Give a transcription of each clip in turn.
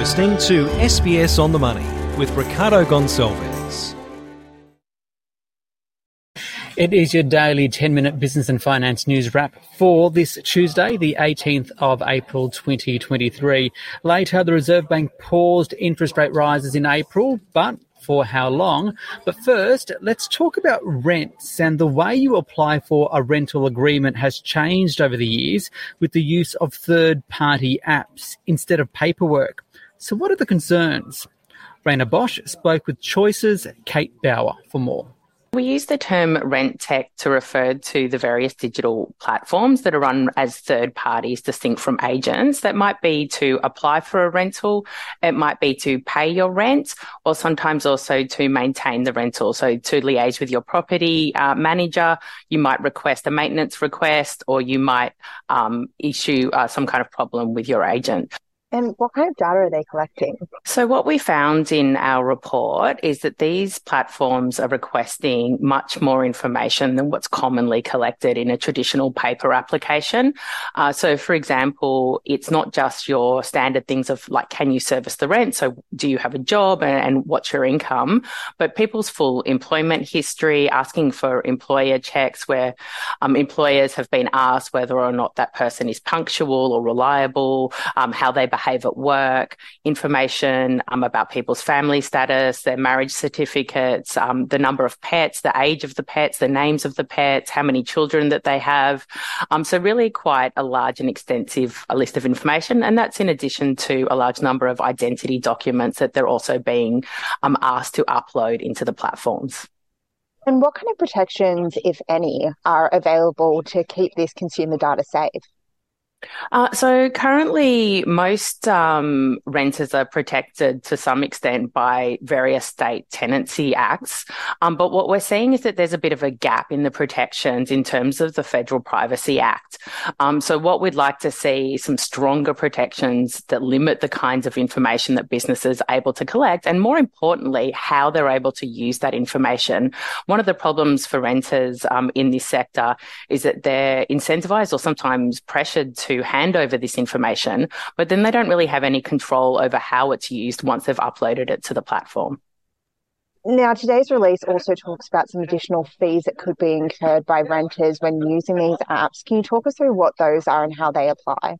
listening to SBS on the Money with Ricardo Gonçalves. It is your daily 10-minute business and finance news wrap for this Tuesday, the 18th of April 2023. Later, the Reserve Bank paused interest rate rises in April, but for how long? But first, let's talk about rents and the way you apply for a rental agreement has changed over the years with the use of third-party apps instead of paperwork. So what are the concerns? Rhayna Bosch spoke with Choice's Kate Bower for more. We use the term rent tech to refer to the various digital platforms that are run as third parties distinct from agents. That might be to apply for a rental, it might be to pay your rent, or sometimes also to maintain the rental. So to liaise with your property manager, you might request a maintenance request, or you might issue some kind of problem with your agent. And what kind of data are they collecting? So what we found in our report is that these platforms are requesting much more information than what's commonly collected in a traditional paper application. So, for example, it's not just your standard things of like, can you service the rent? So do you have a job and what's your income? But people's full employment history, asking for employer checks where employers have been asked whether or not that person is punctual or reliable, how they behave at work, information about people's family status, their marriage certificates, the number of pets, the age of the pets, the names of the pets, how many children that they have. So really quite a large and extensive list of information. And that's in addition to a large number of identity documents that they're also being asked to upload into the platforms. And what kind of protections, if any, are available to keep this consumer data safe? So currently most renters are protected to some extent by various state tenancy acts. But what we're seeing is that there's a bit of a gap in the protections in terms of the Federal Privacy Act. So what we'd like to see is some stronger protections that limit the kinds of information that businesses are able to collect and, more importantly, how they're able to use that information. One of the problems for renters in this sector is that they're incentivized or sometimes pressured to hand over this information, but then they don't really have any control over how it's used once they've uploaded it to the platform. Now, today's release also talks about some additional fees that could be incurred by renters when using these apps. Can you talk us through what those are and how they apply?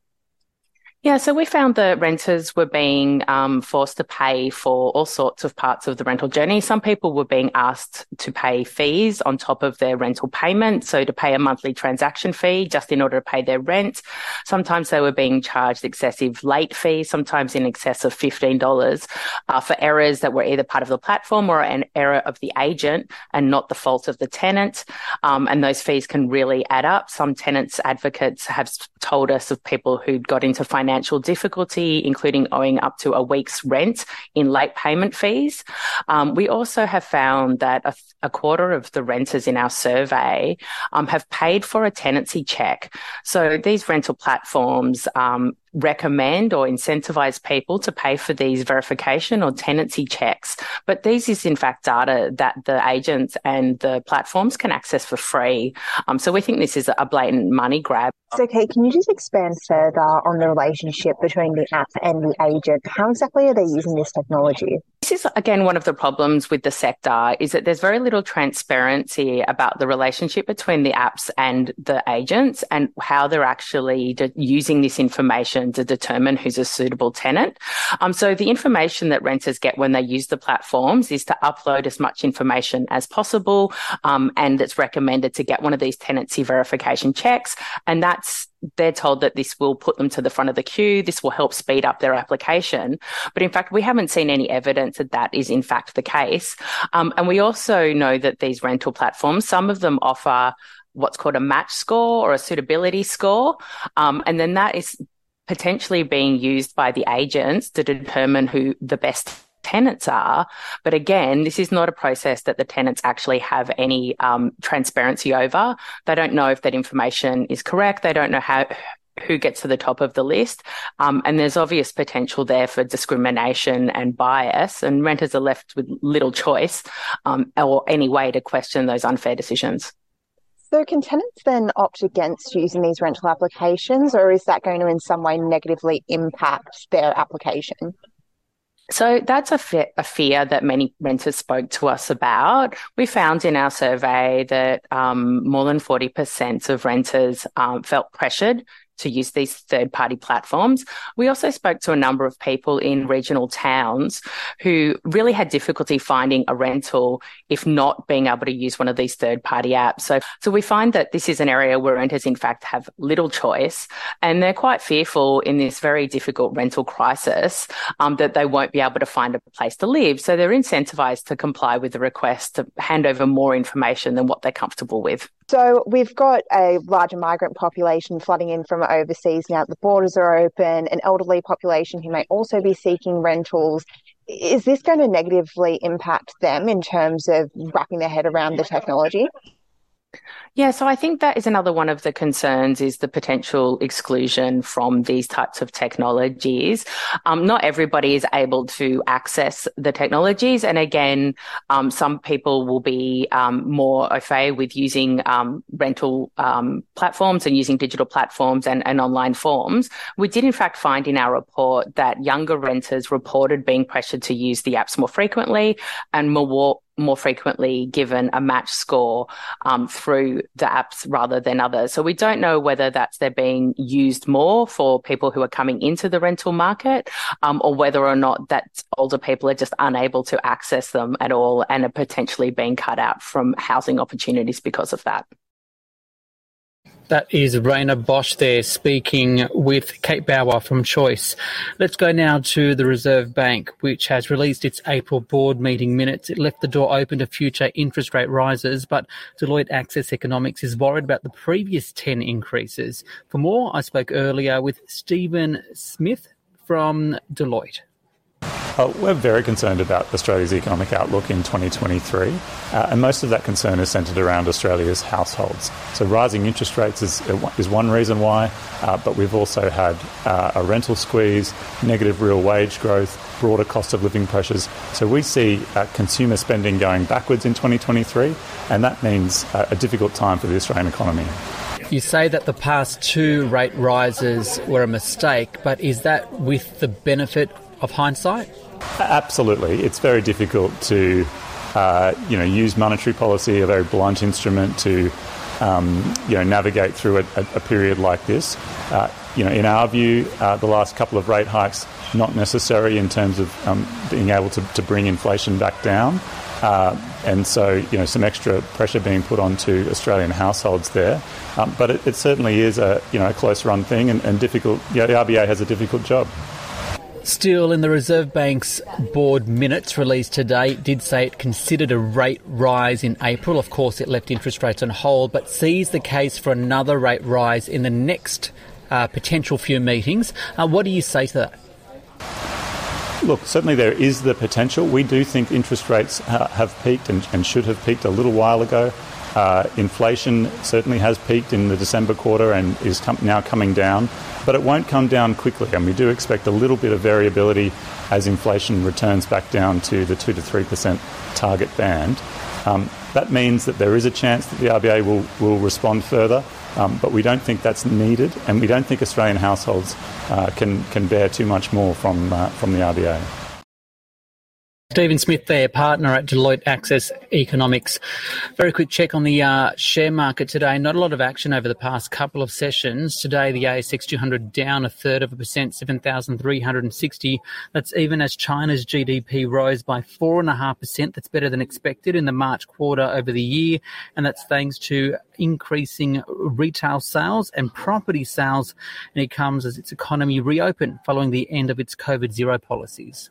Yeah, so we found that renters were being forced to pay for all sorts of parts of the rental journey. Some people were being asked to pay fees on top of their rental payment, so to pay a monthly transaction fee just in order to pay their rent. Sometimes they were being charged excessive late fees, sometimes in excess of $15 for errors that were either part of the platform or an error of the agent and not the fault of the tenant. And those fees can really add up. Some tenants' advocates have told us of people who'd got into financial difficulty, including owing up to a week's rent in late payment fees. We also have found that a quarter of the renters in our survey have paid for a tenancy check. So these rental platforms recommend or incentivize people to pay for these verification or tenancy checks. But these is, in fact, data that the agents and the platforms can access for free. So we think this is a blatant money grab. So, Kate, can you just expand further on the relationship between the app and the agent? How exactly are they using this technology? This is, again, one of the problems with the sector is that there's very little transparency about the relationship between the apps and the agents and how they're actually using this information to determine who's a suitable tenant. So the information that renters get when they use the platforms is to upload as much information as possible, and it's recommended to get one of these tenancy verification checks, and they're told that this will put them to the front of the queue, this will help speed up their application. But in fact, we haven't seen any evidence that that is in fact the case. And we also know that these rental platforms, some of them offer what's called a match score or a suitability score. And then that is potentially being used by the agents to determine who the best tenants are. But again, this is not a process that the tenants actually have any transparency over. They don't know if that information is correct. They don't know who gets to the top of the list. And there's obvious potential there for discrimination and bias, and renters are left with little choice or any way to question those unfair decisions. So can tenants then opt against using these rental applications, or is that going to in some way negatively impact their application? So that's a fear that many renters spoke to us about. We found in our survey that more than 40% of renters felt pressured to use these third-party platforms. We also spoke to a number of people in regional towns who really had difficulty finding a rental if not being able to use one of these third-party apps. So we find that this is an area where renters, in fact, have little choice, and they're quite fearful in this very difficult rental crisis that they won't be able to find a place to live. So they're incentivized to comply with the request to hand over more information than what they're comfortable with. So we've got a larger migrant population flooding in from overseas now that the borders are open, an elderly population who may also be seeking rentals. Is this going to negatively impact them in terms of wrapping their head around the technology? Yeah, so I think that is another one of the concerns, is the potential exclusion from these types of technologies. Not everybody is able to access the technologies. And again, some people will be more au fait with using rental platforms and using digital platforms and online forms. We did, in fact, find in our report that younger renters reported being pressured to use the apps more frequently and more frequently given a match score through the apps rather than others. So we don't know whether that's they're being used more for people who are coming into the rental market or whether or not that older people are just unable to access them at all and are potentially being cut out from housing opportunities because of that. That is Rhayna Bosch there speaking with Kate Bower from Choice. Let's go now to the Reserve Bank, which has released its April board meeting minutes. It left the door open to future interest rate rises, but Deloitte Access Economics is worried about the previous 10 increases. For more, I spoke earlier with Stephen Smith from Deloitte. We're very concerned about Australia's economic outlook in 2023, and most of that concern is centred around Australia's households. So rising interest rates is one reason why, but we've also had a rental squeeze, negative real wage growth, broader cost of living pressures. So we see consumer spending going backwards in 2023, and that means a difficult time for the Australian economy. You say that the past two rate rises were a mistake, but is that with the benefit of hindsight? Absolutely. It's very difficult to, use monetary policy, a very blunt instrument, to, navigate through a period like this. In our view, the last couple of rate hikes, not necessary in terms of being able to bring inflation back down. And so, some extra pressure being put onto Australian households there. But it certainly is a close run thing and difficult. Yeah, the RBA has a difficult job. Still, in the Reserve Bank's board minutes released today, it did say it considered a rate rise in April. Of course, it left interest rates on hold, but sees the case for another rate rise in the next potential few meetings. What do you say to that? Look, certainly there is the potential. We do think interest rates have peaked and should have peaked a little while ago. Inflation certainly has peaked in the December quarter and is now coming down, but it won't come down quickly, and we do expect a little bit of variability as inflation returns back down to the 2 to 3% target band. That means that there is a chance that the RBA will respond further, but we don't think that's needed, and we don't think Australian households can bear too much more from the RBA. Stephen Smith there, partner at Deloitte Access Economics. Very quick check on the share market today. Not a lot of action over the past couple of sessions. Today, the ASX 200 down 1/3%, 7,360. That's even as China's GDP rose by 4.5%. That's better than expected in the March quarter over the year. And that's thanks to increasing retail sales and property sales. And it comes as its economy reopened following the end of its COVID zero policies.